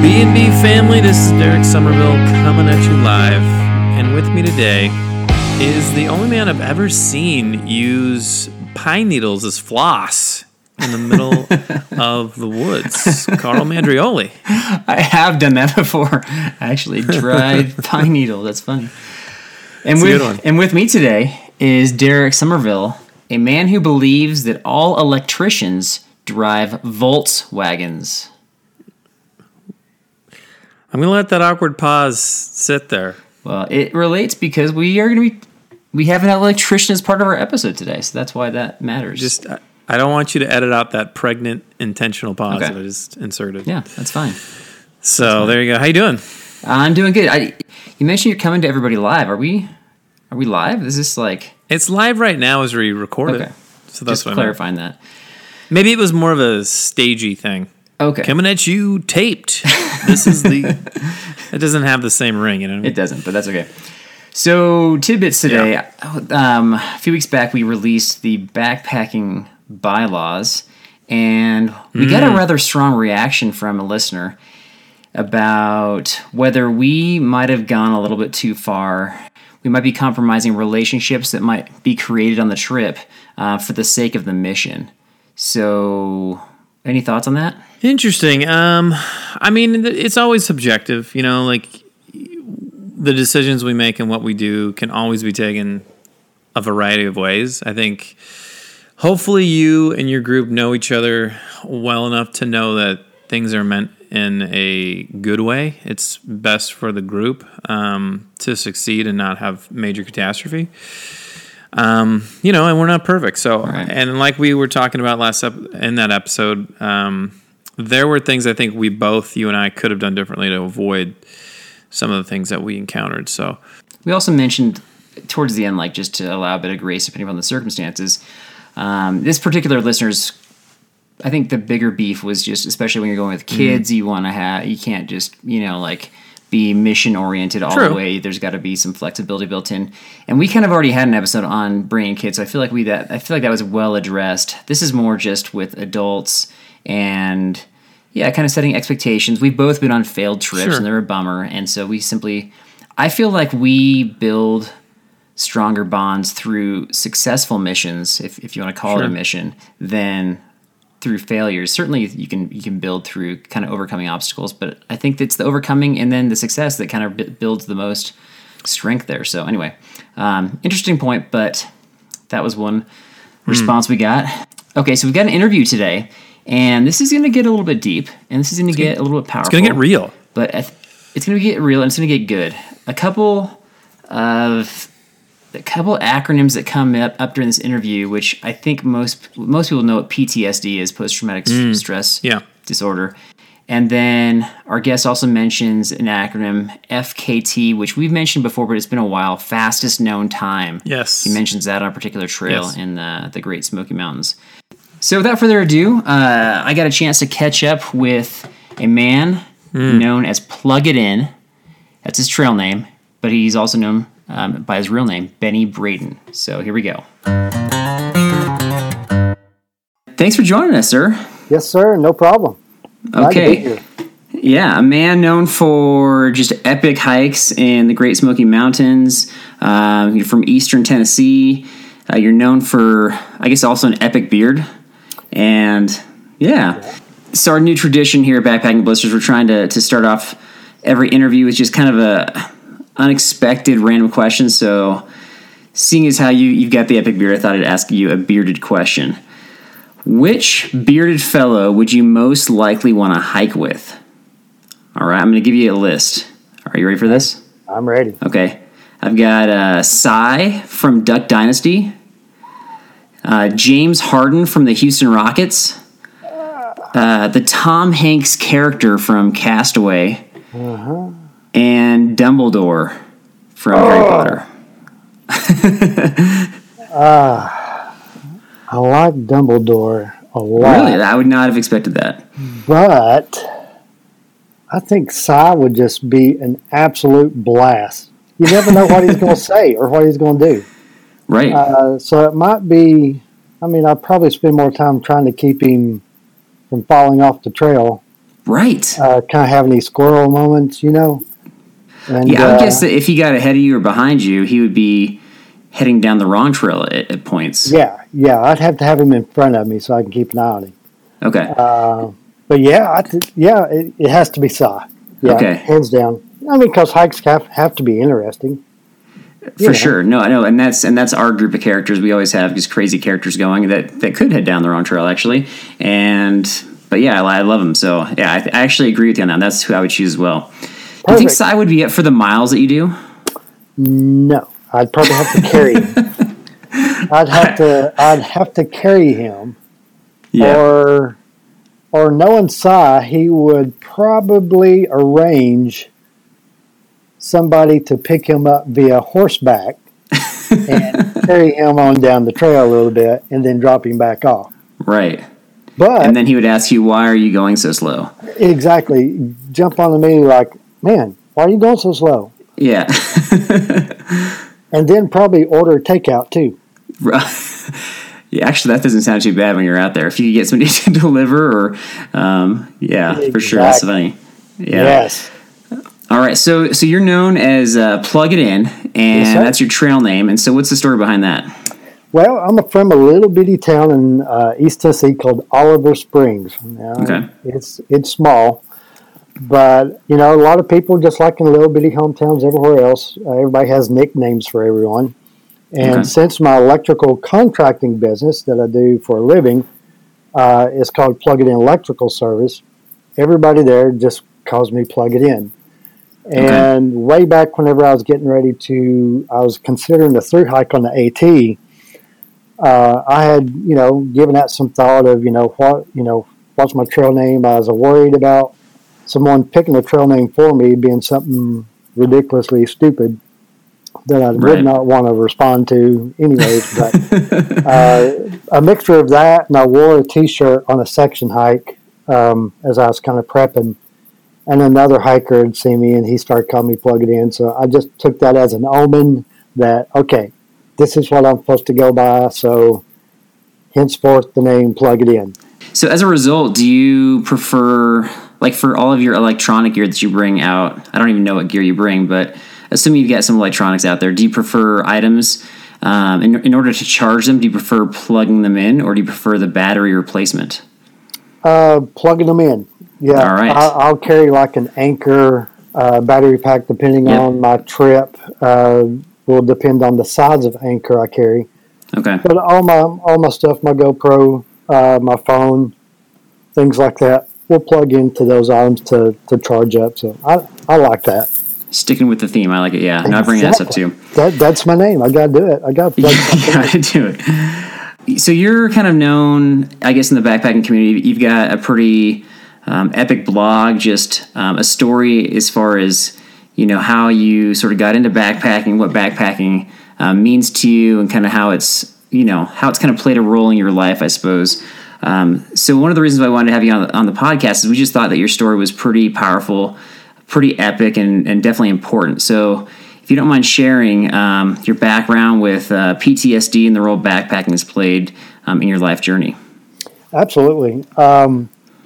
B&B family, this is Derek Somerville coming at you live, and with me today is the only man I've ever seen use pine needles as floss in the middle of the woods, Carl Mandrioli. I have done that before. I actually tried pine needles. That's funny. And with me today is Derek Somerville, a man who believes that all electricians drive Volkswagens. I'm going to let that awkward pause sit there. Well, it relates because we have an electrician as part of our episode today, so that's why that matters. Just, I don't want you to edit out that pregnant intentional pause that I just inserted. Yeah, that's fine. So that's fine. There you go. How you doing? I'm doing good. You mentioned you're coming to everybody live. Are we live? Is this like? It's live right now as we record it. So that's just clarifying that. Maybe it was more of a stagey thing. Okay. Coming at you taped. This is the... It doesn't have the same ring, you know? It doesn't, but that's okay. So, tidbits today. Yeah. A few weeks back, we released the backpacking bylaws, and we got a rather strong reaction from a listener about whether we might have gone a little bit too far. We might be compromising relationships that might be created on the trip for the sake of the mission. So... any thoughts on that? Interesting. I mean, it's always subjective, you know, like the decisions we make and what we do can always be taken a variety of ways. I think hopefully you and your group know each other well enough to know that things are meant in a good way. It's best for the group to succeed and not have major catastrophe. You know, and we're not perfect. So, and like we were talking about in that episode, there were things I think you and I could have done differently to avoid some of the things that we encountered. So we also mentioned towards the end, like just to allow a bit of grace depending on the circumstances. This particular listener's, I think the bigger beef was just, especially when you're going with kids, you can't just, you know, like be mission oriented all the way. There's got to be some flexibility built in, and we kind of already had an episode on bringing kids. So I feel like that was well addressed. This is more just with adults and kind of setting expectations. We've both been on failed trips and they're a bummer, and so we simply, I feel like we build stronger bonds through successful missions, if you want to call it a mission, than through failures. Certainly you can build through kind of overcoming obstacles, but I think it's the overcoming and then the success that kind of builds the most strength there. So anyway, interesting point, but that was one response we got. Okay. So we've got an interview today, and this is going to get a little bit deep, and this is going to get a little bit powerful. It's going to get real, but it's going to get real, and it's going to get good. A couple acronyms that come up during this interview, which I think most people know what PTSD is, post-traumatic stress disorder. And then our guest also mentions an acronym, FKT, which we've mentioned before, but it's been a while, fastest known time. Yes. He mentions that on a particular trail in the Great Smoky Mountains. So without further ado, I got a chance to catch up with a man known as Plug It In. That's his trail name, but he's also known by his real name, Benny Braden. So here we go. Thanks for joining us, sir. Yes, sir. No problem. Okay. Yeah, a man known for just epic hikes in the Great Smoky Mountains. You're from Eastern Tennessee. You're known for, I guess, also an epic beard. And, yeah. So our new tradition here at Backpacking Blisters, we're trying to start off every interview with just kind of a unexpected random question. So seeing as how you've got the epic beard, I thought I'd ask you a bearded question. Which bearded fellow would you most likely want to hike with? All right, I'm going to give you a list. Are you ready for this? I'm ready. Okay. I've got Cy from Duck Dynasty, James Harden from the Houston Rockets, the Tom Hanks character from Castaway, and Dumbledore from Harry Potter. I like Dumbledore a lot. Really? I would not have expected that. But I think Cy would just be an absolute blast. You never know what he's going to say or what he's going to do. Right. So it might be, I mean, I'd probably spend more time trying to keep him from falling off the trail. Right. Kind of having these squirrel moments, you know. And, yeah, I would guess that if he got ahead of you or behind you, he would be heading down the wrong trail at points. Yeah, I'd have to have him in front of me so I can keep an eye on him. Okay. But yeah, it has to be Cy. Yeah, okay. Hands down. I mean, because hikes have to be interesting. For sure. No, I know. And that's our group of characters. We always have just crazy characters going that could head down the wrong trail, actually. But yeah, I love them. So yeah, I actually agree with you on that. That's who I would choose as well. Perfect. Do you think Cy would be up for the miles that you do? No. I'd probably have to carry him. I'd have to carry him. Yeah. Or knowing Cy, he would probably arrange somebody to pick him up via horseback and carry him on down the trail a little bit and then drop him back off. Right. And then he would ask you, why are you going so slow? Exactly. Jump on me like, man, why are you going so slow? Yeah. And then probably order takeout too. Yeah, actually, that doesn't sound too bad when you're out there. If you could get somebody to deliver or, exactly. For sure. That's funny. Yeah. Yes. All right, so you're known as Plug It In, and that's your trail name. And so what's the story behind that? Well, I'm from a little bitty town in East Tennessee called Oliver Springs. Now, okay. It's small, but, you know, a lot of people, just like in little bitty hometowns everywhere else, everybody has nicknames for everyone. And since my electrical contracting business that I do for a living is called Plug It In Electrical Service, everybody there just calls me Plug It In. And way back whenever I was getting ready to, I was considering a through hike on the AT, I had, you know, given that some thought of, what's my trail name? I was worried about someone picking a trail name for me being something ridiculously stupid that I would not want to respond to anyways. But a mixture of that, and I wore a T-shirt on a section hike as I was kind of prepping. And another hiker had seen me, and he started calling me Plug It In. So I just took that as an omen that, okay, this is what I'm supposed to go by. So henceforth the name Plug It In. So as a result, do you prefer, like for all of your electronic gear that you bring out, I don't even know what gear you bring, but assuming you've got some electronics out there, do you prefer items, in order to charge them, do you prefer plugging them in, or do you prefer the battery replacement? Plugging them in. Yeah, all right. I'll carry like an Anker battery pack depending on my trip. Will depend on the size of Anker I carry. Okay. But all my stuff, my GoPro, my phone, things like that, will plug into those items to charge up. So I like that. Sticking with the theme, I like it. Yeah, I bring that stuff too. That's my name. I gotta do it. I gotta plug something. You gotta do it. So you're kind of known, I guess, in the backpacking community. You've got a pretty epic blog, just a story as far as, you know, how you sort of got into backpacking, what backpacking means to you, and kind of how it's, you know, how it's kind of played a role in your life, I suppose. So one of the reasons why I wanted to have you on the podcast is we just thought that your story was pretty powerful, pretty epic, and definitely important. So if you don't mind sharing your background with PTSD and the role backpacking has played in your life journey. Absolutely.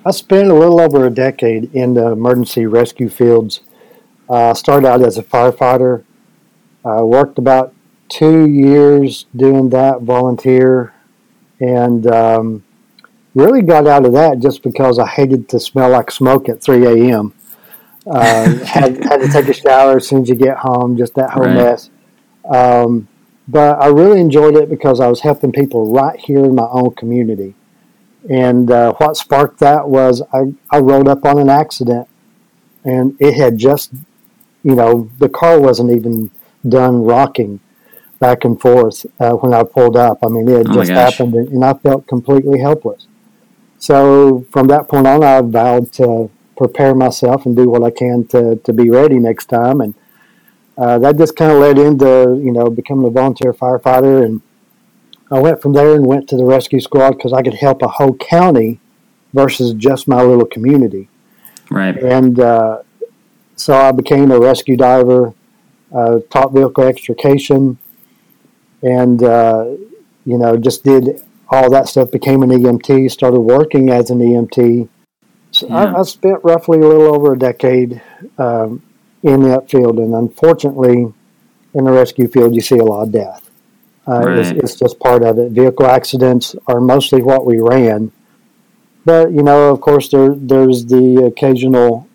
I spent a little over a decade in the emergency rescue fields. I started out as a firefighter. I worked about 2 years doing that, volunteer, and really got out of that just because I hated to smell like smoke at 3 a.m. Had to take a shower as soon as you get home, just that whole mess. But I really enjoyed it because I was helping people right here in my own community. And what sparked that was I rolled up on an accident, and it had just, you know, the car wasn't even done rocking back and forth when I pulled up. I mean, it had just happened, and I felt completely helpless. So from that point on, I vowed to prepare myself and do what I can to be ready next time. And that just kind of led into, you know, becoming a volunteer firefighter. And I went from there and went to the rescue squad because I could help a whole county versus just my little community. Right. And so I became a rescue diver, taught vehicle extrication, and, you know, just did all that stuff, became an EMT, started working as an EMT. So I spent roughly a little over a decade in that field, and unfortunately, in the rescue field, you see a lot of death. It's just part of it. Vehicle accidents are mostly what we ran, but you know, of course, there's the occasional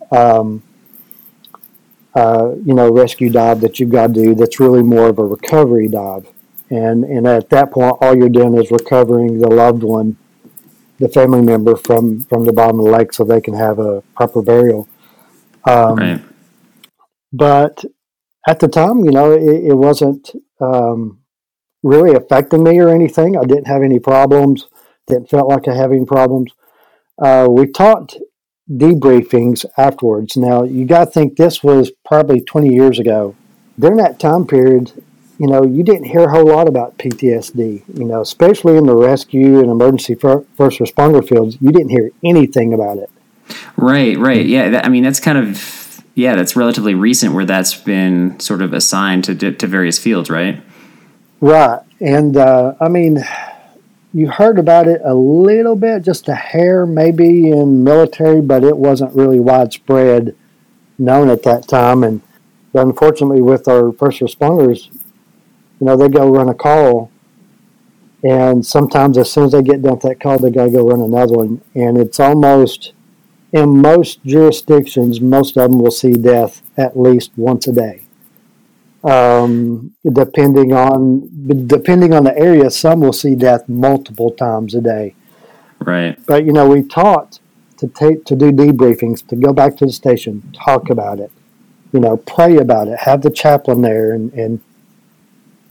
you know, rescue dive that you've got to do. That's really more of a recovery dive, and at that point, all you're doing is recovering the loved one, the family member from the bottom of the lake, so they can have a proper burial. But at the time, you know, it wasn't really affecting me or anything. I didn't have any problems. Didn't feel like I had any problems. We taught debriefings afterwards. Now, you got to think this was probably 20 years ago. During that time period, you know, you didn't hear a whole lot about PTSD, you know, especially in the rescue and emergency first responder fields. You didn't hear anything about it. Right. Yeah, I mean, that's kind of... Yeah, that's relatively recent where that's been sort of assigned to various fields, right? Right. And, I mean, you heard about it a little bit, just a hair maybe in military, but it wasn't really widespread known at that time. And unfortunately with our first responders, you know, they go run a call. And sometimes as soon as they get done with that call, they got to go run another one. And it's almost... In most jurisdictions, most of them will see death at least once a day. Depending on the area, some will see death multiple times a day. Right. But, you know, we taught to do debriefings, to go back to the station, talk about it, you know, pray about it, have the chaplain there and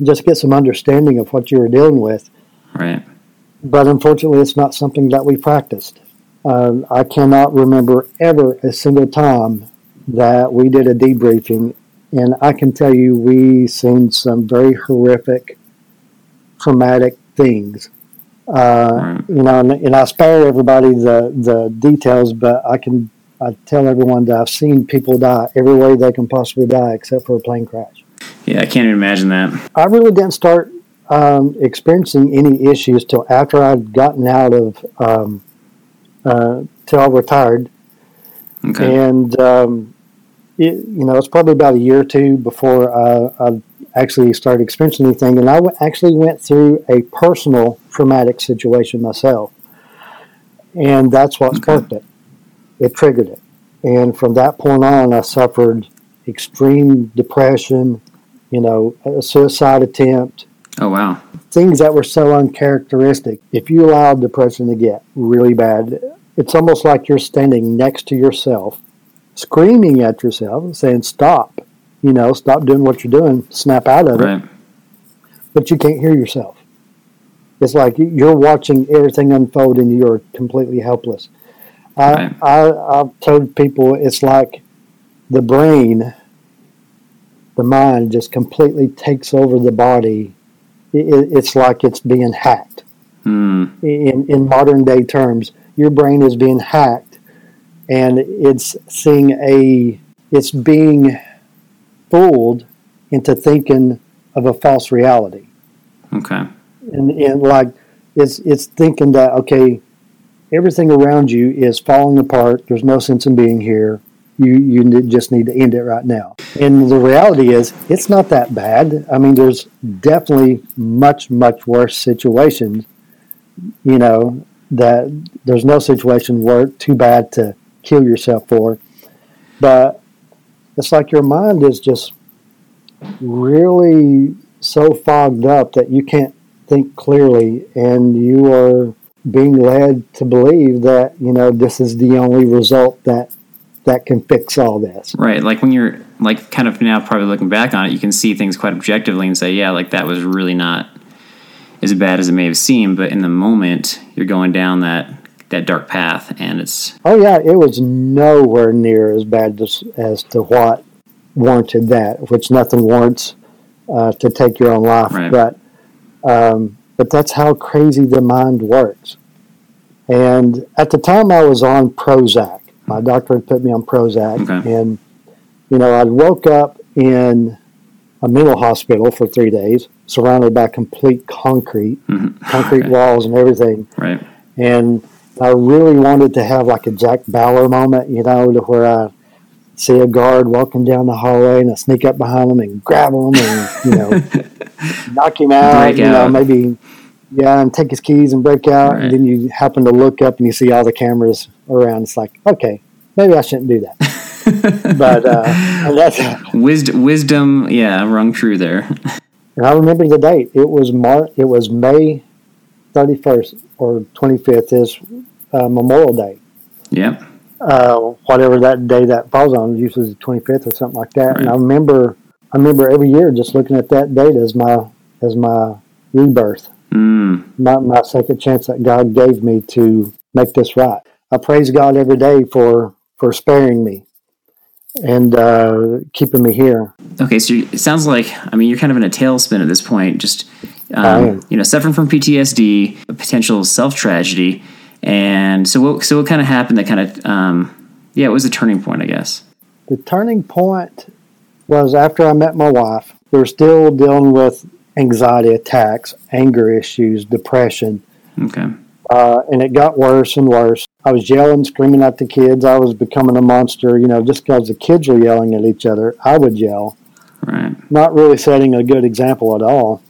just get some understanding of what you were dealing with. Right. But unfortunately, it's not something that we practiced. I cannot remember ever a single time that we did a debriefing, and I can tell you we seen some very horrific, traumatic things. You know, and I spare everybody the details, but I tell everyone that I've seen people die every way they can possibly die except for a plane crash. Yeah, I can't even imagine that. I really didn't start experiencing any issues till after I'd gotten out of... till I retired. Okay. And, you know, it's probably about a year or two before I actually started experiencing anything. And I actually went through a personal traumatic situation myself. And that's what sparked it. It triggered it. And from that point on, I suffered extreme depression, you know, a suicide attempt. Oh, wow. Things that were so uncharacteristic. If you allow depression to get really bad, it's almost like you're standing next to yourself, screaming at yourself, saying, stop, you know, stop doing what you're doing, snap out of it. But you can't hear yourself. It's like you're watching everything unfold and you're completely helpless. I've told people it's like the brain, the mind just completely takes over the body. It's like it's being hacked. In modern day terms, your brain is being hacked, and it's being fooled into thinking of a false reality. Okay. And like it's thinking that, okay, everything around you is falling apart. There's no sense in being here. You just need to end it right now. And the reality is, it's not that bad. I mean, there's definitely much, much worse situations, you know, that there's no situation where too bad to kill yourself for. But it's like your mind is just really so fogged up that you can't think clearly, and you are being led to believe that, you know, this is the only result that can fix all this. Right. Like when you're like kind of now probably looking back on it, you can see things quite objectively and say, yeah, like that was really not as bad as it may have seemed. But in the moment you're going down that dark path, and it's, oh yeah, it was nowhere near as bad as to what warranted that, which nothing warrants to take your own life. Right. But that's how crazy the mind works. And at the time I was on Prozac. My doctor had put me on Prozac, okay. And, you know, I woke up in a mental hospital for 3 days, surrounded by complete concrete, mm-hmm. concrete okay. walls and everything. Right. And I really wanted to have like a Jack Bauer moment, you know, to where I see a guard walking down the hallway and I sneak up behind him and grab him and, you know, knock him out, break you out. Know, maybe... Yeah, and take his keys and break out, right. And then you happen to look up and you see all the cameras around. It's like, okay, maybe I shouldn't do that. But that's wisdom, yeah, rung true there. And I remember the date. It was May 31st or 25th is Memorial Day. Yep. Whatever that day that falls on, usually the 25th or something like that. Right. And I remember every year just looking at that date as my rebirth. My second chance that God gave me to make this right. I praise God every day for sparing me and keeping me here. Okay, so it sounds like, I mean, you're kind of in a tailspin at this point, just, you know, suffering from PTSD, a potential self-tragedy. And so what kind of happened that kind of, it was the turning point, I guess. The turning point was after I met my wife. We were still dealing with anxiety attacks, anger issues, depression. Okay. And it got worse and worse. I was yelling, screaming at the kids. I was becoming a monster, you know, just because the kids were yelling at each other, I would yell. Right. Not really setting a good example at all.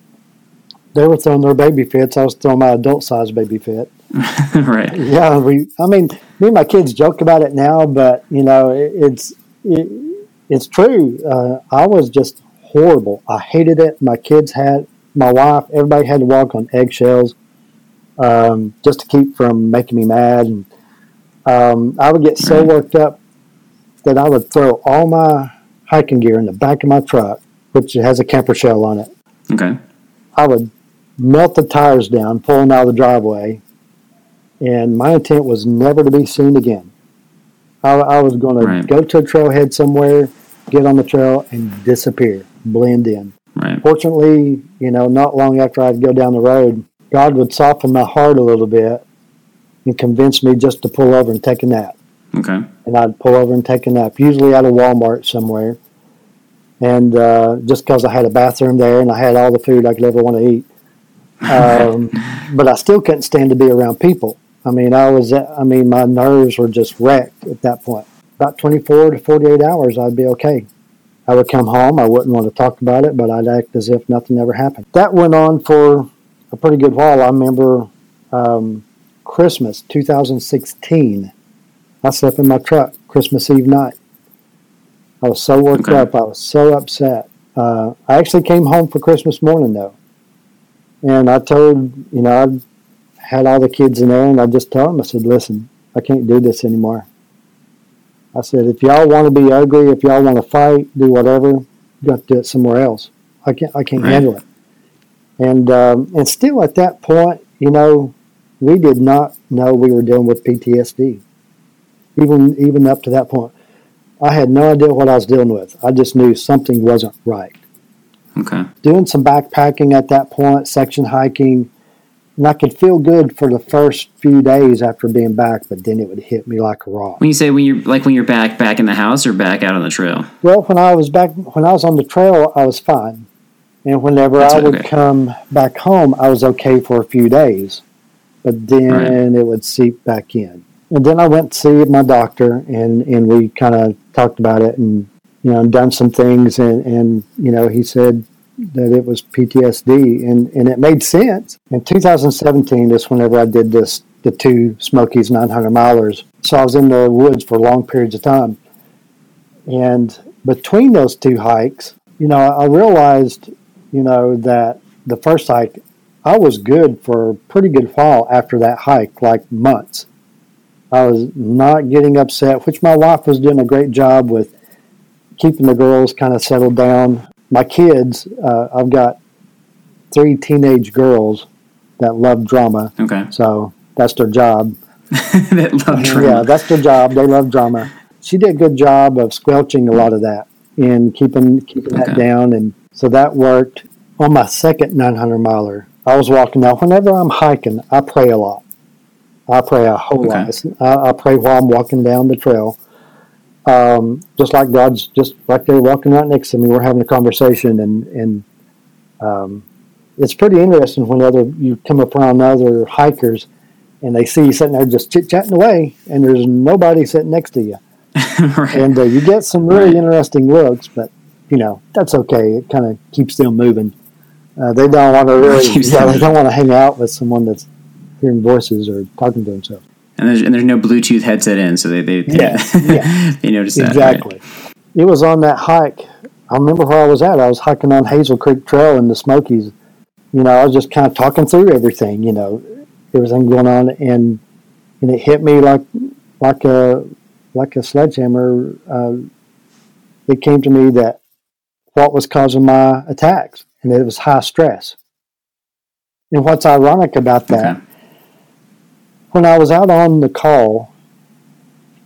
They were throwing their baby fits. I was throwing my adult-sized baby fit. Right. Yeah, me and my kids joke about it now, but, you know, it's true. I was just... horrible. I hated it. My kids had, my wife, everybody had to walk on eggshells just to keep from making me mad. And I would get so worked up that I would throw all my hiking gear in the back of my truck, which has a camper shell on it. Okay. I would melt the tires down, pull them out of the driveway, and my intent was never to be seen again. I was going to go to a trailhead somewhere, get on the trail, and disappear, blend in. Right. Fortunately, you know, not long after I'd go down the road, God would soften my heart a little bit and convince me just to pull over and take a nap. Okay. And I'd pull over and take a nap, usually at a Walmart somewhere. And just because I had a bathroom there and I had all the food I could ever want to eat. But I still couldn't stand to be around people. I mean, my nerves were just wrecked at that point. About 24 to 48 hours, I'd be okay. I would come home. I wouldn't want to talk about it, but I'd act as if nothing ever happened. That went on for a pretty good while. I remember Christmas 2016. I slept in my truck Christmas Eve night. I was so worked up. I was so upset. I actually came home for Christmas morning, though. And I told, you know, I had all the kids in there, and I just told them, I said, listen, I can't do this anymore. I said, if y'all want to be ugly, if y'all want to fight, do whatever, you got to do it somewhere else. I can't handle it. And still at that point, you know, we did not know we were dealing with PTSD. Even up to that point, I had no idea what I was dealing with. I just knew something wasn't right. Okay. Doing some backpacking at that point, section hiking, and I could feel good for the first few days after being back, but then it would hit me like a rock. When you say when you're back in the house or back out on the trail? Well, when I was on the trail, I was fine. And whenever I would come back home, I was okay for a few days. But then it would seep back in. And then I went to see my doctor, and we kind of talked about it, and, you know, done some things, and you know, he said that it was PTSD, and it made sense. In 2017 is whenever I did this, the two Smokies 900 milers. So I was in the woods for long periods of time. And between those two hikes, you know, I realized, you know, that the first hike, I was good for a pretty good while after that hike, like months. I was not getting upset, which my wife was doing a great job with keeping the girls kind of settled down. My kids, I've got three teenage girls that love drama. Okay. So that's their job. That love drama. Yeah, that's their job. They love drama. She did a good job of squelching a lot of that and keeping okay. that down. And so that worked. On my second 900-miler, I was walking. Now, whenever I'm hiking, I pray a lot. I pray a whole okay. lot. I pray while I'm walking down the trail. Just like God's, just like they're walking right next to me. We're having a conversation, and it's pretty interesting when you come up around other hikers, and they see you sitting there just chit-chatting away, and there's nobody sitting next to you. Right. And you get some really right. interesting looks, but, you know, that's okay. It kind of keeps them moving. They don't want to really, they don't want to hang out with someone that's hearing voices or talking to themselves. And there's no Bluetooth headset in, so they yeah. they noticed that. Exactly. Right? It was on that hike. I remember where I was at. I was hiking on Hazel Creek Trail in the Smokies. You know, I was just kind of talking through everything, you know, everything going on. And it hit me like a sledgehammer. It came to me that what was causing my attacks, and it was high stress. And what's ironic about that, okay. when I was out on the call,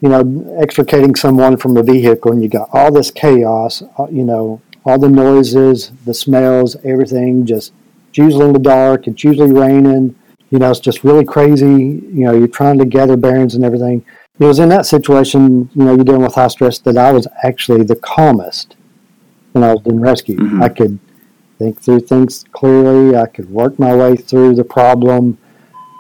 you know, extricating someone from the vehicle, and you got all this chaos, you know, all the noises, the smells, everything, just it's usually in the dark, it's usually raining, you know, it's just really crazy, you know, you're trying to gather bearings and everything. It was in that situation, you know, you're dealing with high stress, that I was actually the calmest when I was in rescue. Mm-hmm. I could think through things clearly. I could work my way through the problem,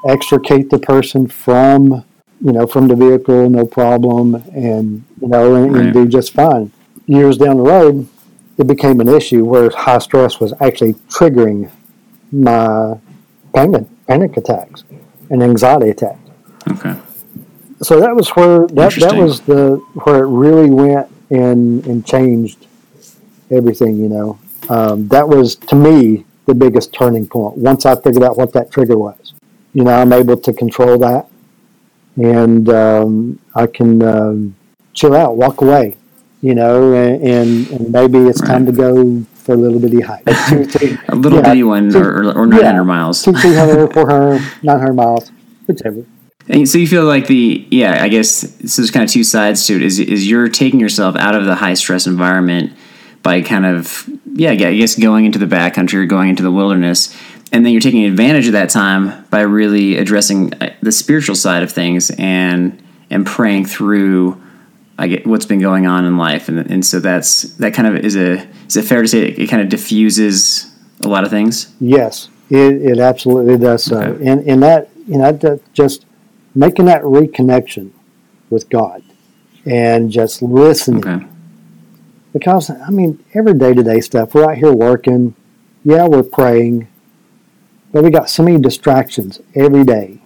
extricate the person from, you know, from the vehicle, no problem, and, you know, and do just fine. Years down the road, it became an issue where high stress was actually triggering my panic attacks and anxiety attacks. Okay. So that was where that was where it really went and changed everything, you know. That was, to me, the biggest turning point. Once I figured out what that trigger was, you know, I'm able to control that, and I can chill out, walk away, you know, and maybe it's time to go for a little bitty hike. A little bitty one, or 900 miles. 200, 400, 900 miles, whichever. And so you feel like I guess this is kind of two sides to it, is you're taking yourself out of the high stress environment by kind of, I guess going into the backcountry or going into the wilderness, and then you're taking advantage of that time by really addressing the spiritual side of things and praying through what's been going on in life. And so that kind of is it fair to say it kind of diffuses a lot of things? Yes, it absolutely does. Okay. So. And that, you know, that just making that reconnection with God and just listening. Okay. Because, I mean, every day-to-day stuff, we're out here working. Yeah, we're praying. But we got so many distractions every day,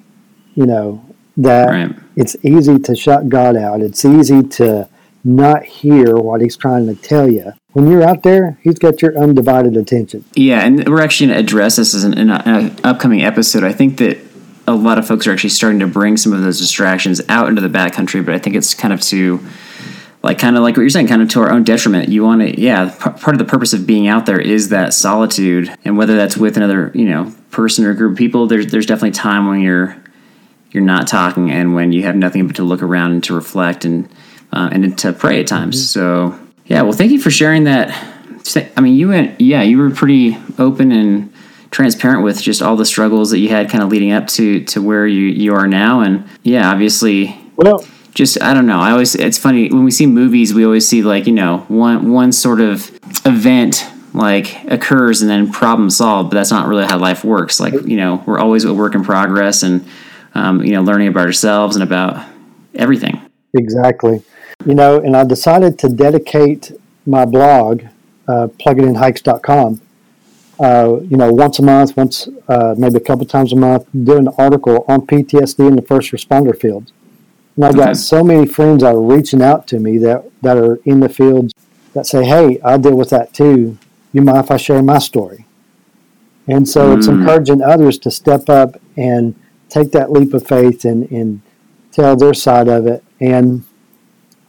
you know, that it's easy to shut God out. It's easy to not hear what he's trying to tell you. When you're out there, he's got your undivided attention. Yeah, and we're actually going to address this in an upcoming episode. I think that a lot of folks are actually starting to bring some of those distractions out into the backcountry, but I think it's kind of to... Kind of like what you're saying, kind of to our own detriment. You want to, part of the purpose of being out there is that solitude. And whether that's with another, you know, person or group of people, there's definitely time when you're not talking and when you have nothing but to look around and to reflect and to pray at times. Mm-hmm. So, well, thank you for sharing that. I mean, you were pretty open and transparent with just all the struggles that you had kind of leading up to where you are now. And obviously... Well, just, I don't know. It's funny when we see movies, we always see like, you know, one sort of event like occurs and then problem solved, but that's not really how life works. Like, you know, we're always a work in progress and, you know, learning about ourselves and about, everything. Exactly. You know, and I decided to dedicate my blog, plugitinhikes.com, you know, once a month, maybe a couple times a month, doing an article on PTSD in the first responder field. And I've got so many friends that are reaching out to me that are in the field that say, hey, I deal with that too. You mind if I share my story? And so it's encouraging others to step up and take that leap of faith and tell their side of it. And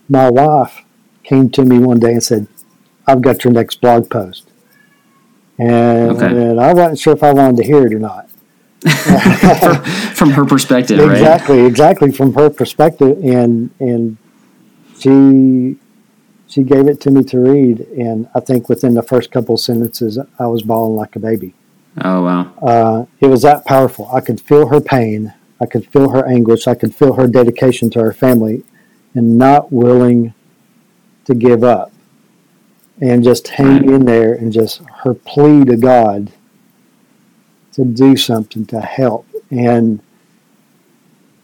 my wife came to me one day and said, I've got your next blog post. And I wasn't sure if I wanted to hear it or not. From her perspective, exactly, right? Exactly, from her perspective. And she gave it to me to read. And I think within the first couple of sentences, I was bawling like a baby. Oh, wow. It was that powerful. I could feel her pain. I could feel her anguish. I could feel her dedication to her family and not willing to give up. And just hang in there, and just her plea to God to do something to help. And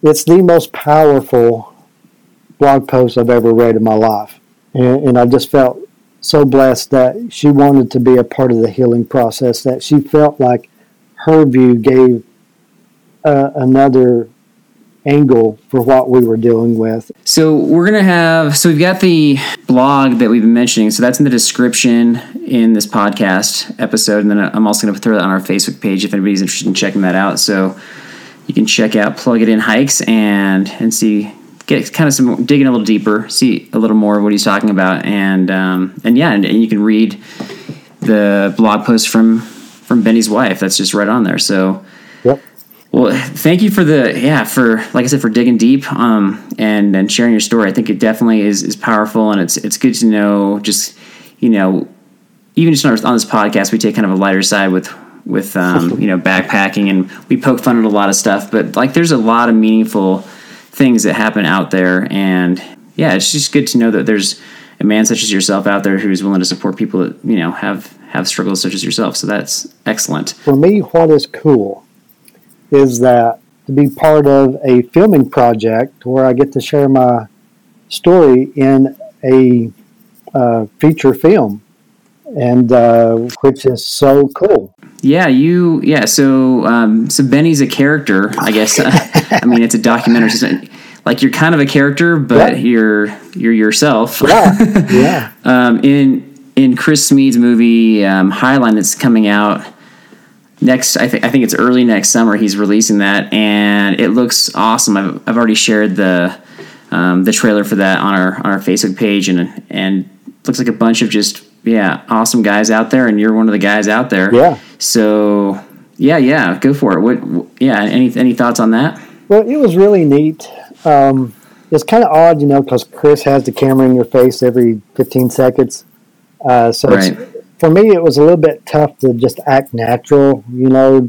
it's the most powerful blog post I've ever read in my life. And I just felt so blessed that she wanted to be a part of the healing process, that she felt like her view gave another angle for what we were dealing with. So we're going to have, we've got the blog that we've been mentioning. So that's in the description in this podcast episode. And then I'm also going to throw that on our Facebook page if anybody's interested in checking that out. So you can check out Plug It In Hikes and see, get kind of some, digging a little deeper, see a little more of what he's talking about. And you can read the blog post from Benny's wife. That's just right on there. So well, thank you for like I said, for digging deep and sharing your story. I think it definitely is powerful, and it's good to know. Just, you know, even just on this podcast, we take kind of a lighter side with you know, backpacking, and we poke fun at a lot of stuff. But like, there's a lot of meaningful things that happen out there, and yeah, it's just good to know that there's a man such as yourself out there who's willing to support people that, you know, have struggles such as yourself. So that's excellent. For me, what is cool is that to be part of a filming project where I get to share my story in a feature film, and which is so cool. So Benny's a character, I guess. I mean, it's a documentary. Like, you're kind of a character, but you're yourself. Yeah. In Chris Smead's movie Highline, that's coming out next, I think it's early next summer. He's releasing that, and it looks awesome. I've already shared the trailer for that on our Facebook page, and looks like a bunch of just awesome guys out there, and you're one of the guys out there. Yeah. So go for it. Any thoughts on that? Well, it was really neat. It's kind of odd, you know, because Chris has the camera in your face every 15 seconds. For me, it was a little bit tough to just act natural, you know,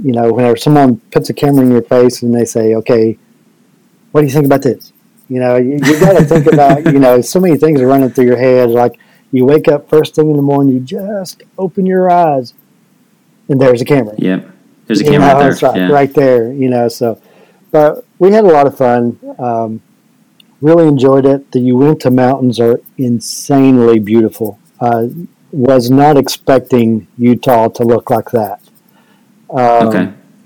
whenever someone puts a camera in your face and they say, okay, what do you think about this? You know, you got to think about, you know, so many things are running through your head. Like, you wake up first thing in the morning, you just open your eyes, and there's a camera. Yeah, there's a camera right there. Right there, you know, so. But we had a lot of fun. Really enjoyed it. The Uinta Mountains are insanely beautiful. Was not expecting Utah to look like that.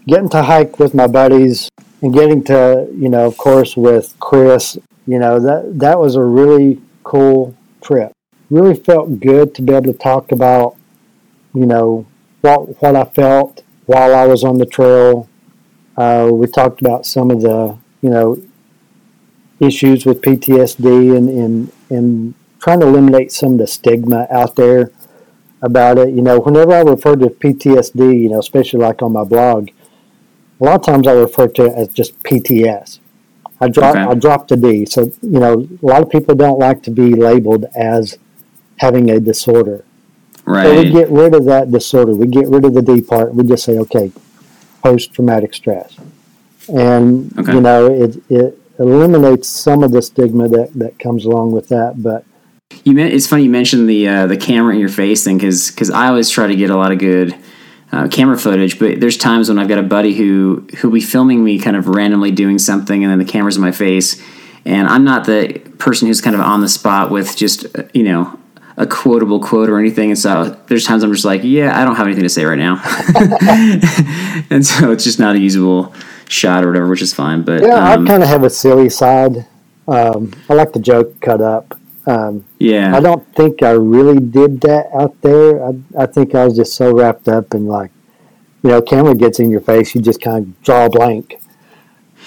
Getting to hike with my buddies and getting to, you know, of course, with Chris, you know, that was a really cool trip. Really felt good to be able to talk about, you know, what I felt while I was on the trail. We talked about some of the, you know, issues with PTSD and trying to eliminate some of the stigma out there about it. You know, whenever I refer to PTSD, you know, especially like on my blog, a lot of times I refer to it as just PTS. I dropped the D. So, you know, a lot of people don't like to be labeled as having a disorder. Right. So we get rid of that disorder. We get rid of the D part. We just say, okay, post-traumatic stress. And, you know, it eliminates some of the stigma that comes along with that, but... It's funny you mentioned the camera in your face thing, because I always try to get a lot of good camera footage, but there's times when I've got a buddy who'll be filming me kind of randomly doing something, and then the camera's in my face, and I'm not the person who's kind of on the spot with just, you know, a quotable quote or anything, and so there's times I'm just like, yeah, I don't have anything to say right now. And so it's just not a usable shot or whatever, which is fine. But yeah, I kind of have a silly side. I like the joke cut up. Yeah, I don't think I really did that out there. I think I was just so wrapped up in, like, you know, camera gets in your face, you just kind of draw a blank.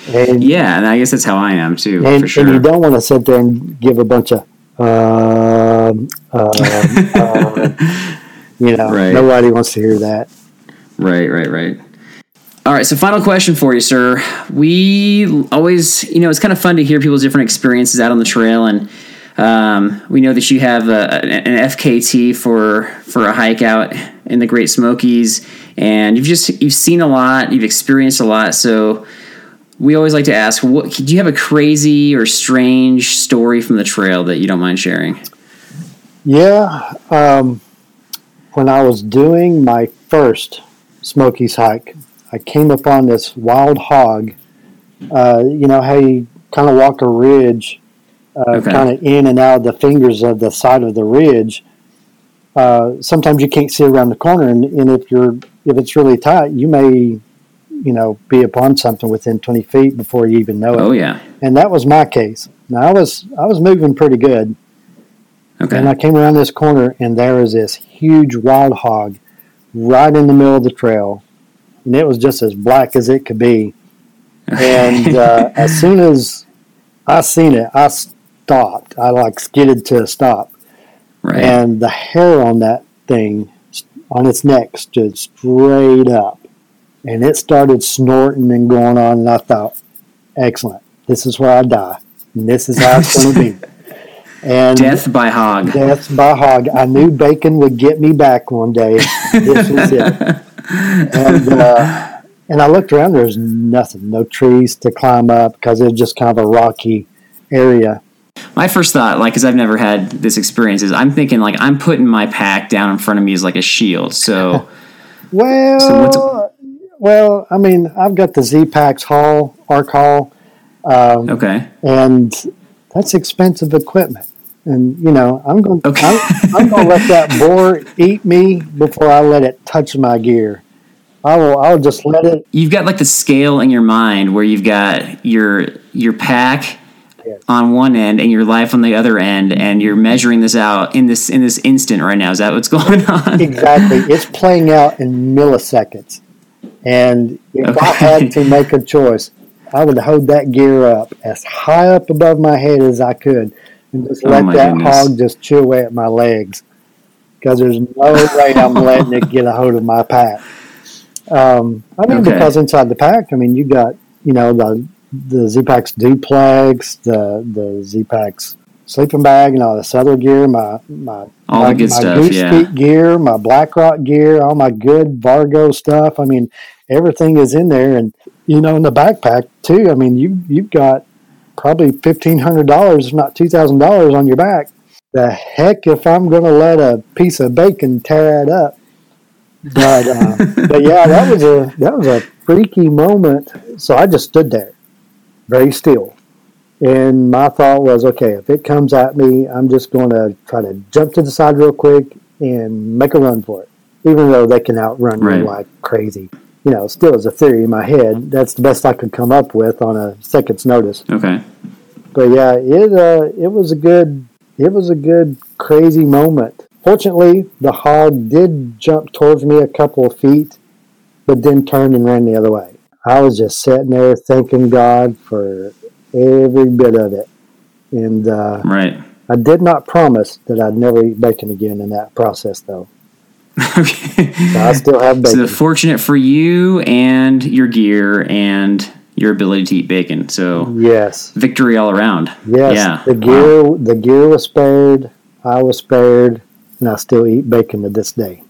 And yeah, and I guess that's how I am too. And, for sure. And you don't want to sit there and give a bunch of, you know, right. Nobody wants to hear that. Right. All right, so final question for you, sir. We always, you know, it's kind of fun to hear people's different experiences out on the trail, and we know that you have an FKT for a hike out in the Great Smokies, and you've seen a lot, you've experienced a lot. So we always like to ask, do you have a crazy or strange story from the trail that you don't mind sharing? Yeah, when I was doing my first Smokies hike, I came upon this wild hog. You know how you kind of walk a ridge. Kind of in and out of the fingers of the side of the ridge. Sometimes you can't see around the corner, and if it's really tight, you may, you know, be upon something within 20 feet before you even know it. Oh yeah, and that was my case. Now I was moving pretty good, and I came around this corner, and there was this huge wild hog right in the middle of the trail, and it was just as black as it could be. And as soon as I seen it, I stopped. I like skidded to a stop, right. And the hair on that thing, on its neck, stood straight up, and it started snorting and going on. And I thought, excellent, this is where I die, and this is how it's going to be. And death by hog. I knew bacon would get me back one day. This was it. And I looked around. There's nothing, no trees to climb up because it was just kind of a rocky area. My first thought, like, because I've never had this experience, is I'm thinking, like, I'm putting my pack down in front of me as, like, a shield. So, well, I mean, I've got the Z-Packs haul, arc haul. And that's expensive equipment. And, you know, I'm going to let that boar eat me before I let it touch my gear. I'll just let it. You've got, like, the scale in your mind where you've got your pack on one end and your life on the other end, and you're measuring this out in this instant right now. Is that what's going on? Exactly. It's playing out in milliseconds. And if I had to make a choice, I would hold that gear up as high up above my head as I could and just let that hog just chew away at my legs, because there's no way I'm letting it get a hold of my pack. Because inside the pack, I mean, you got, you know, the Z-Packs Duplex, the Z-Packs sleeping bag, and all this other gear, my Goose gear, my BlackRock gear, all my good Vargo stuff. I mean, everything is in there. And, you know, in the backpack too, I mean, you've got probably $1,500, if not $2,000 on your back. The heck if I'm going to let a piece of bacon tear that up. But, but yeah, that was a freaky moment. So I just stood there, very still. And my thought was, okay, if it comes at me, I'm just going to try to jump to the side real quick and make a run for it, even though they can outrun me like crazy. You know, still as a theory in my head, that's the best I could come up with on a second's notice. Okay. But yeah, it was a good crazy moment. Fortunately, the hog did jump towards me a couple of feet, but then turned and ran the other way. I was just sitting there thanking God for every bit of it. And I did not promise that I'd never eat bacon again in that process, though. Okay. So I still have bacon. So fortunate for you and your gear and your ability to eat bacon. So yes, victory all around. Yes, yeah. The gear was spared. I was spared. And I still eat bacon to this day.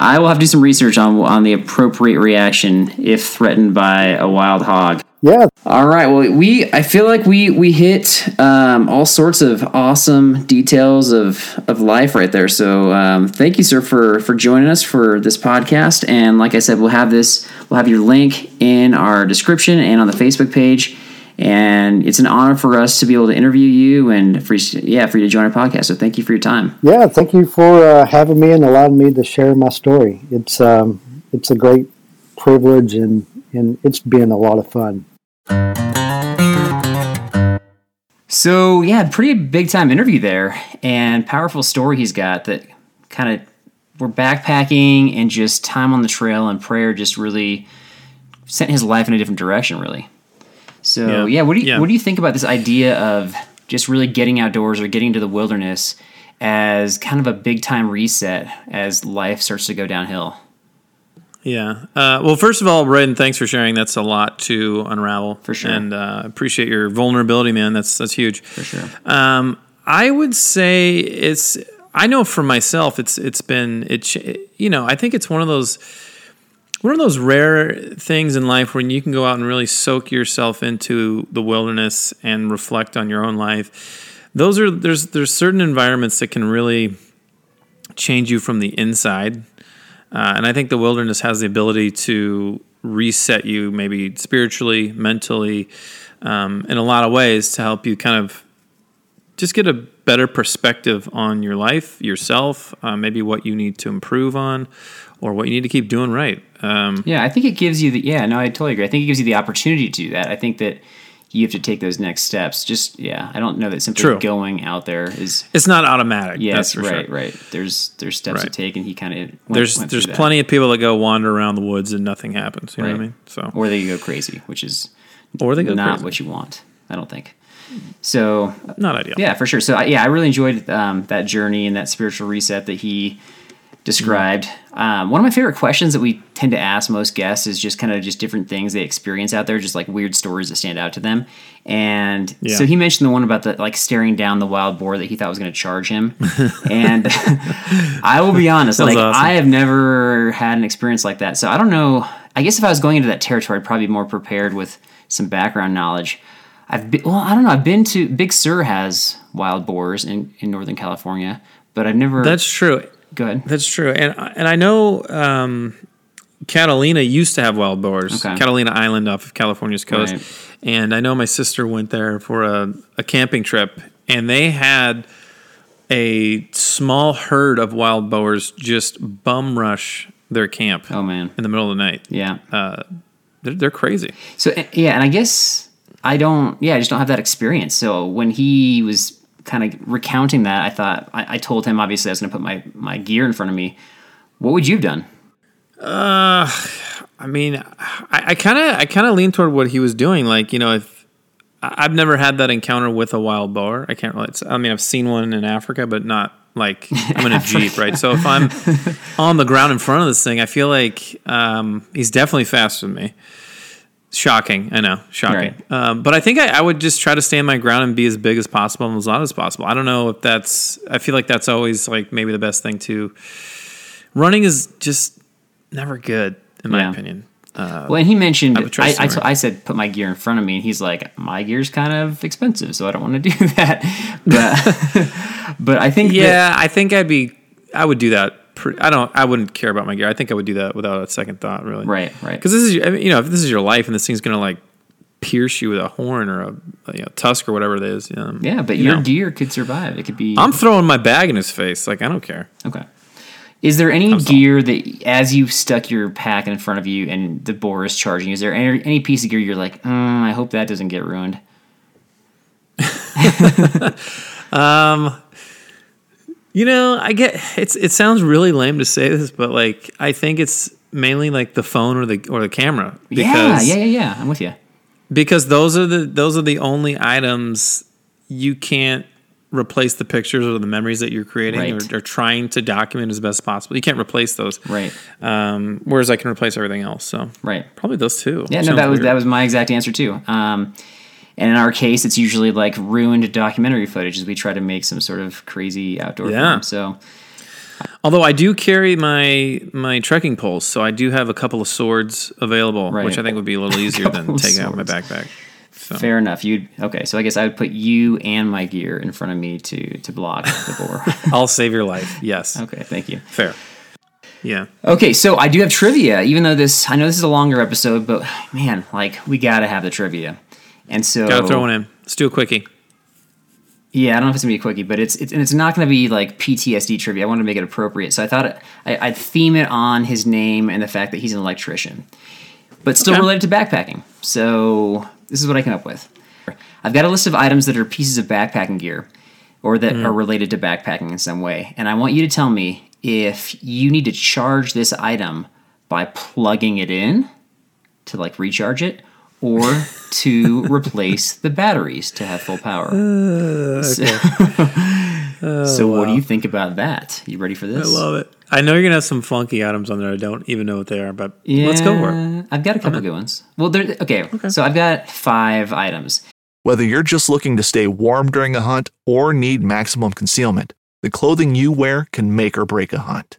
I will have to do some research on the appropriate reaction if threatened by a wild hog. Yeah. All right. Well, I feel like we hit all sorts of awesome details of life right there. So thank you, sir, for joining us for this podcast. And like I said, we'll have your link in our description and on the Facebook page. And it's an honor for us to be able to interview you and for you to join our podcast. So thank you for your time. Yeah, thank you for having me and allowing me to share my story. It's a great privilege and it's been a lot of fun. So yeah, pretty big time interview there and powerful story he's got that kind of we're backpacking and just time on the trail and prayer just really sent his life in a different direction really. So what do you think about this idea of just really getting outdoors or getting to the wilderness as kind of a big time reset as life starts to go downhill? Yeah. Well, first of all, Braden, thanks for sharing. That's a lot to unravel. For sure. And appreciate your vulnerability, man. That's huge. For sure. I would say I know for myself, I think it's one of those rare things in life when you can go out and really soak yourself into the wilderness and reflect on your own life. There's certain environments that can really change you from the inside. And I think the wilderness has the ability to reset you maybe spiritually, mentally, in a lot of ways to help you kind of just get a better perspective on your life, yourself, maybe what you need to improve on or what you need to keep doing right. I think it gives you I totally agree. I think it gives you the opportunity to do that. I think that you have to take those next steps. I don't know that simply going out there is... It's not automatic. Yes, that's for right, sure. Right. There's steps to take, and he kind of There's plenty of people that go wander around the woods and nothing happens. You know what I mean? So or they go crazy, which is what you want, I don't think. So... Not ideal. Yeah, for sure. So, I really enjoyed that journey and that spiritual reset that he described. Mm-hmm. One of my favorite questions that we tend to ask most guests is just kind of just different things they experience out there, just like weird stories that stand out to them. And so he mentioned the one about the like staring down the wild boar that he thought was going to charge him. And I will be honest, like awesome. I have never had an experience like that. So I don't know. I guess if I was going into that territory, I'd probably be more prepared with some background knowledge. I've been to Big Sur has wild boars in Northern California, but I've never. That's true. Go ahead. That's true. And I know Catalina used to have wild boars, Catalina Island off of California's coast. Right. And I know my sister went there for a camping trip, and they had a small herd of wild boars just bum rush their camp in the middle of the night. Yeah. They're crazy. So, yeah, and I guess I just don't have that experience. So when he was kind of recounting that, I thought I told him obviously I was going to put my gear in front of me. What would you have done? I mean, I kind of lean toward what he was doing. Like, you know, if I've never had that encounter with a wild boar, I can't relate. I mean, I've seen one in Africa, but not like I'm in a Jeep, right? So if I'm on the ground in front of this thing, I feel like he's definitely faster than me. Shocking, I know, shocking. Right. But I think I would just try to stand my ground and be as big as possible and as loud as possible. I don't know if I feel like that's always like maybe the best thing to. Running is just never good in my opinion. Well, and he mentioned, I said, put my gear in front of me, and he's like, my gear's kind of expensive, so I don't want to do that. But, but I think, I would do that. I wouldn't care about my gear. I think I would do that without a second thought, really. Right. Because this is, if this is your life and this thing's going to like pierce you with a horn or a tusk or whatever it is. But your gear could survive. It could be. I'm throwing my bag in his face. Like, I don't care. Okay. Is there any gear that, as you stuck your pack in front of you and the boar is charging, is there any piece of gear you're like, I hope that doesn't get ruined? I get it sounds really lame to say this, but like I think it's mainly like the phone or the camera. Because, yeah. I'm with you. Because those are the only items you can't replace the pictures or the memories that you're creating or trying to document as best possible. You can't replace those. Right. Whereas I can replace everything else. So probably those two. Yeah, no, that was my exact answer too. And in our case, it's usually like ruined documentary footage as we try to make some sort of crazy outdoor film. So Although I do carry my trekking poles, so I do have a couple of swords available, right, which I think would be a little easier than taking out my backpack. So. Fair enough. Okay, so I guess I would put you and my gear in front of me to block the boar. I'll save your life, yes. Okay, thank you. Fair. Yeah. Okay, so I do have trivia, even though I know this is a longer episode, but man, we got to have the trivia. And so... Got to throw one in. Let's do a quickie. Yeah, I don't know if it's going to be a quickie, but it's not going to be like PTSD trivia. I want to make it appropriate. So I thought I'd theme it on his name and the fact that he's an electrician, but still related to backpacking. So this is what I came up with. I've got a list of items that are pieces of backpacking gear or that are related to backpacking in some way. And I want you to tell me if you need to charge this item by plugging it in to recharge it, or to replace the batteries to have full power. What do you think about that? You ready for this? I love it. I know you're going to have some funky items on there. I don't even know what they are, but let's go for it. I've got a couple good ones. Well, so I've got 5 items. Whether you're just looking to stay warm during a hunt or need maximum concealment, the clothing you wear can make or break a hunt.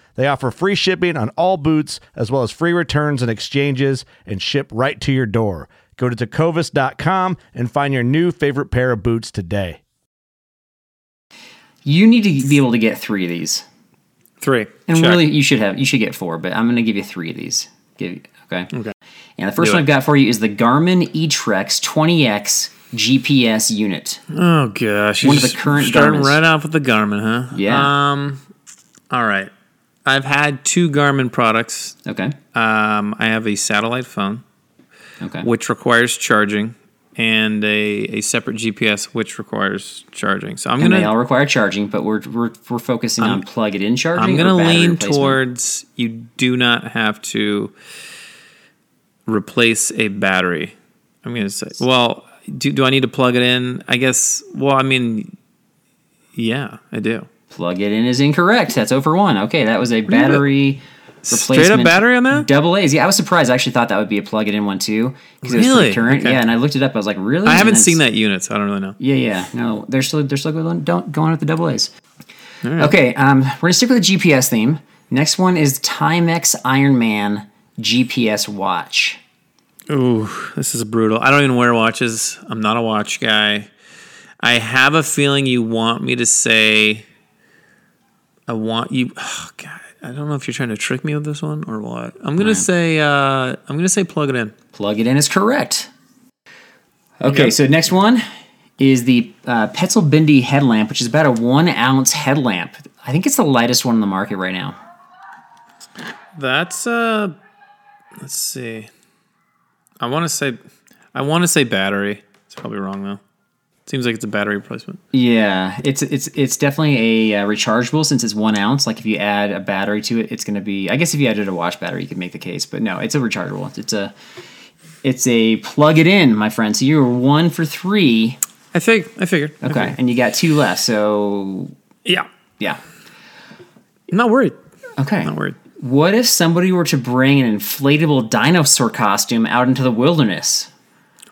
They offer free shipping on all boots, as well as free returns and exchanges, and ship right to your door. Go to Tecovas.com and find your new favorite pair of boots today. You need to be able to get 3 of these. 3. And check. Really, you should get 4, but I'm going to give you 3 of these. Okay. And the first one I've got for you is the Garmin eTrex 20X GPS unit. Oh, gosh. One of the current Garmin. Starting right off with the Garmin, huh? Yeah. All right. I've had 2 Garmin products. Okay. I have a satellite phone, which requires charging, and a separate GPS, which requires charging. So they all require charging, but we're focusing on plug it in charging. I'm gonna lean towards you do not have to replace a battery. I'm gonna say, well, do I need to plug it in? I guess. Well, I mean, yeah, I do. Plug it in is incorrect. That's 0 for 1. Okay, that was a battery replacement. Straight up battery on that? Double A's. Yeah, I was surprised. I actually thought that would be a plug it in one too. Because it was pretty current. Okay. Yeah, and I looked it up. I was like, really? I haven't seen that unit, so I don't really know. Yeah. No, they're still going with the double A's. All right. Okay, we're going to stick with the GPS theme. Next one is Timex Ironman GPS watch. Ooh, this is brutal. I don't even wear watches. I'm not a watch guy. I have a feeling you want me to say... I don't know if you're trying to trick me with this one or what. I'm going to say plug it in. Plug it in is correct. Okay, so next one is the Petzl-Bindi headlamp, which is about a 1-ounce headlamp. I think it's the lightest one on the market right now. That's, let's see. I want to say battery. It's probably wrong, though. Seems like it's a battery replacement. Yeah, it's definitely a rechargeable since it's 1 ounce. Like if you add a battery to it, it's going to be. I guess if you added a watch battery, you could make the case. But no, it's a rechargeable. It's a plug it in, my friend. So you were 1 for 3. I figured. Okay, and you got 2 left. So yeah. I'm not worried. Okay, I'm not worried. What if somebody were to bring an inflatable dinosaur costume out into the wilderness?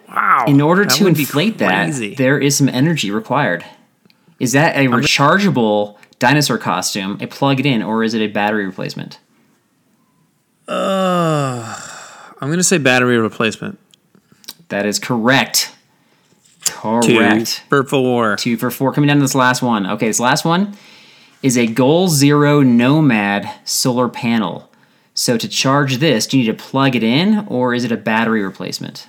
Wow. In order to inflate that, there is some energy required. Is that a rechargeable dinosaur costume, a plug it in, or is it a battery replacement? I'm going to say battery replacement. That is correct. 2 for 4. 2 for 4. Coming down to this last one. Okay, this last one is a Goal Zero Nomad solar panel. So to charge this, do you need to plug it in, or is it a battery replacement?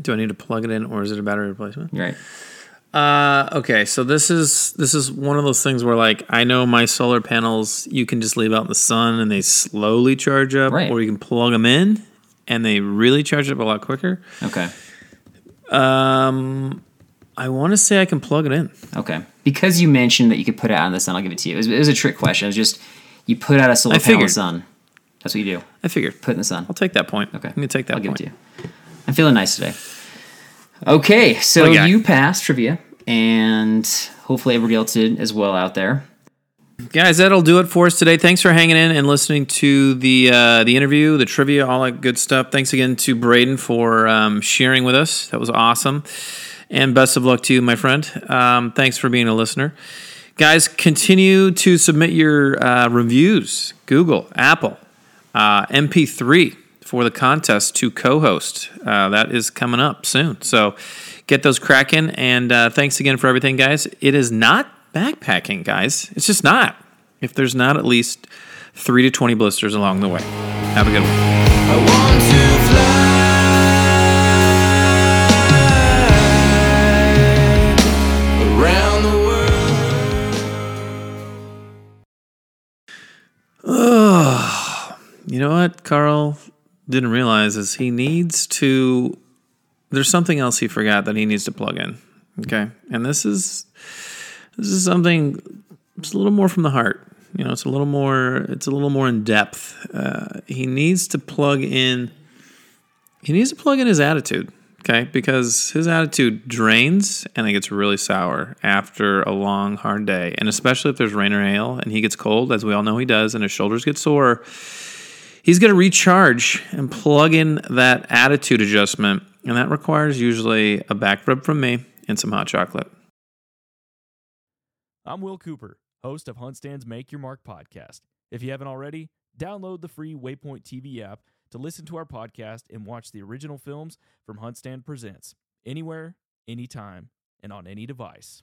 Do I need to plug it in, or is it a battery replacement? Right. Okay, so this is one of those things where, like, I know my solar panels, you can just leave out in the sun and they slowly charge up, right. Or you can plug them in and they really charge up a lot quicker. Okay. I want to say I can plug it in. Okay. Because you mentioned that you could put it out in the sun, I'll give it to you. It was a trick question. It was just you put out a solar panel in the sun. That's what you do. I figured. Put it in the sun. I'll take that point. Okay. I'm going to take that point. I'll give it to you. I'm feeling nice today. Okay, so you passed trivia, and hopefully everybody else did as well out there. Guys, that'll do it for us today. Thanks for hanging in and listening to the interview, the trivia, all that good stuff. Thanks again to Braden for sharing with us. That was awesome. And best of luck to you, my friend. Thanks for being a listener. Guys, continue to submit your reviews, Google, Apple, MP3 for the contest to co-host. That is coming up soon. So get those cracking. And thanks again for everything, guys. It is not backpacking, guys. It's just not. If there's not at least 3 to 20 blisters along the way. Have a good one. I want to fly. Oh, you know what Carl didn't realize is there's something else he forgot that he needs to plug in. Okay. And this is something, it's a little more from the heart. You know, it's a little more in depth. He needs to plug in his attitude. Okay. Because his attitude drains and it gets really sour after a long, hard day. And especially if there's rain or hail and he gets cold, as we all know he does, and his shoulders get sore, he's going to recharge and plug in that attitude adjustment. And that requires usually a back rub from me and some hot chocolate. I'm Will Cooper, host of Hunt Stand's Make Your Mark podcast. If you haven't already, download the free Waypoint TV app to listen to our podcast and watch the original films from Hunt Stand Presents, anywhere, anytime, and on any device.